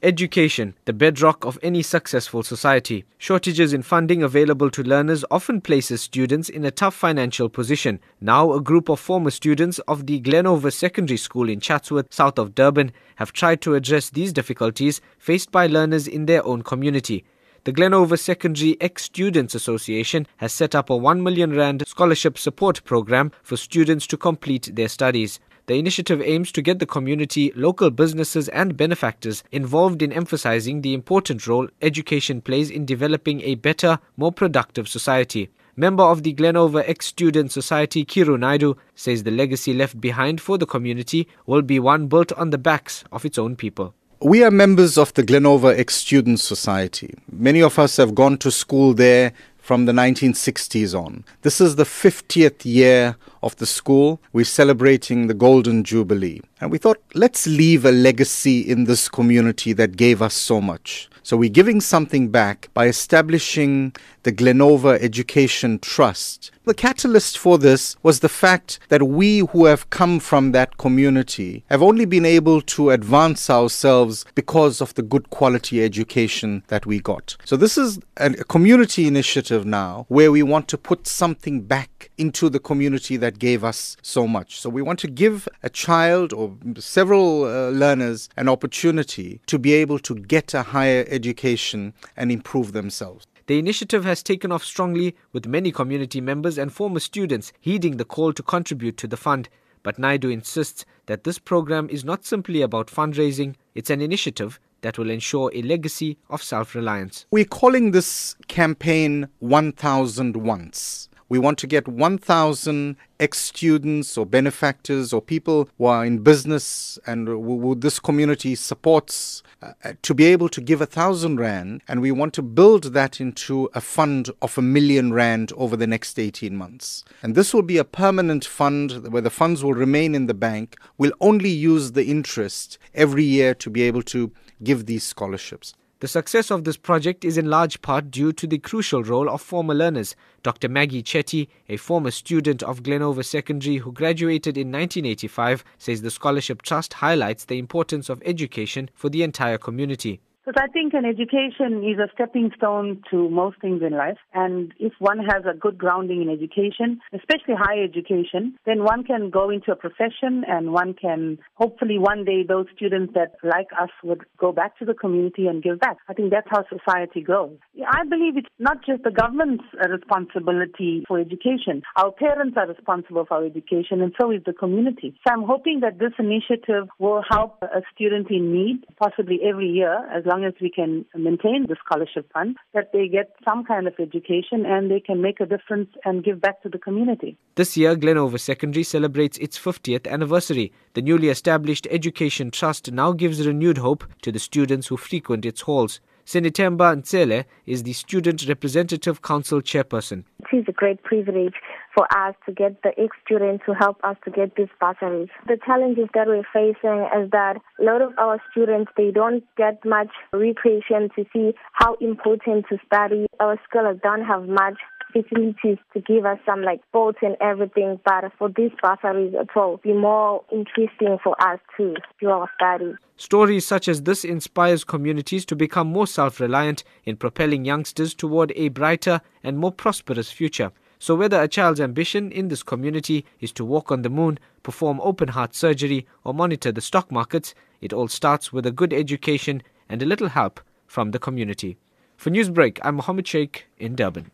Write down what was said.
Education, the bedrock of any successful society. Shortages in funding available to learners often places students in a tough financial position. Now, a group of former students of the Glenover Secondary School in Chatsworth, south of Durban, have tried to address these difficulties faced by learners in their own community. The Glenover Secondary Ex-Students Association has set up a 1 million rand scholarship support program for students to complete their studies. The initiative aims to get the community, local businesses and benefactors involved in emphasizing the important role education plays in developing a better, more productive society. Member of the Glenover Ex-Student Society, Kiru Naidu, says the legacy left behind for the community will be one built on the backs of its own people. We are members of the Glenover Ex-Students Society. Many of us have gone to school there from the 1960s on. This is the 50th year of the school. We're celebrating the Golden Jubilee. And we thought, let's leave a legacy in this community that gave us so much. So we're giving something back by establishing the Glenover Education Trust. The catalyst for this was the fact that we who have come from that community have only been able to advance ourselves because of the good quality education that we got. So this is a community initiative now where we want to put something back into the community that gave us so much. So we want to give a child or several learners an opportunity to be able to get a higher education and improve themselves. The initiative has taken off strongly, with many community members and former students heeding the call to contribute to the fund. But Naidu insists that this program is not simply about fundraising, it's an initiative that will ensure a legacy of self-reliance. We're calling this campaign 1,000 Once. We want to get 1,000 ex-students or benefactors or people who are in business and who this community supports to be able to give 1,000 rand, and we want to build that into a fund of 1 million rand over the next 18 months. And this will be a permanent fund where the funds will remain in the bank. We'll only use the interest every year to be able to give these scholarships. The success of this project is in large part due to the crucial role of former learners. Dr. Maggie Chetty, a former student of Glenover Secondary who graduated in 1985, says the Scholarship Trust highlights the importance of education for the entire community. Because I think an education is a stepping stone to most things in life. And if one has a good grounding in education, especially higher education, then one can go into a profession, and one can hopefully one day those students that like us would go back to the community and give back. I think that's how society grows. I believe it's not just the government's responsibility for education. Our parents are responsible for our education, and so is the community. So I'm hoping that this initiative will help a student in need, possibly every year, as long as we can maintain the scholarship fund, that they get some kind of education and they can make a difference and give back to the community. This year, Glenover Secondary celebrates its 50th anniversary. The newly established Education Trust now gives renewed hope to the students who frequent its halls. Sinitemba Ntsele is the Student Representative Council Chairperson. It is a great privilege for us to get the ex-students to help us to get these bursaries. The challenges that we're facing is that a lot of our students, they don't get much recreation to see how important to study. Our scholars don't have much facilities to give us some like boats and everything, but for these bursaries it will be more interesting for us to do our studies. Stories such as this inspires communities to become more self-reliant in propelling youngsters toward a brighter and more prosperous future. So whether a child's ambition in this community is to walk on the moon, perform open-heart surgery or monitor the stock markets, it all starts with a good education and a little help from the community. For Newsbreak, I'm Muhammad Sheikh in Durban.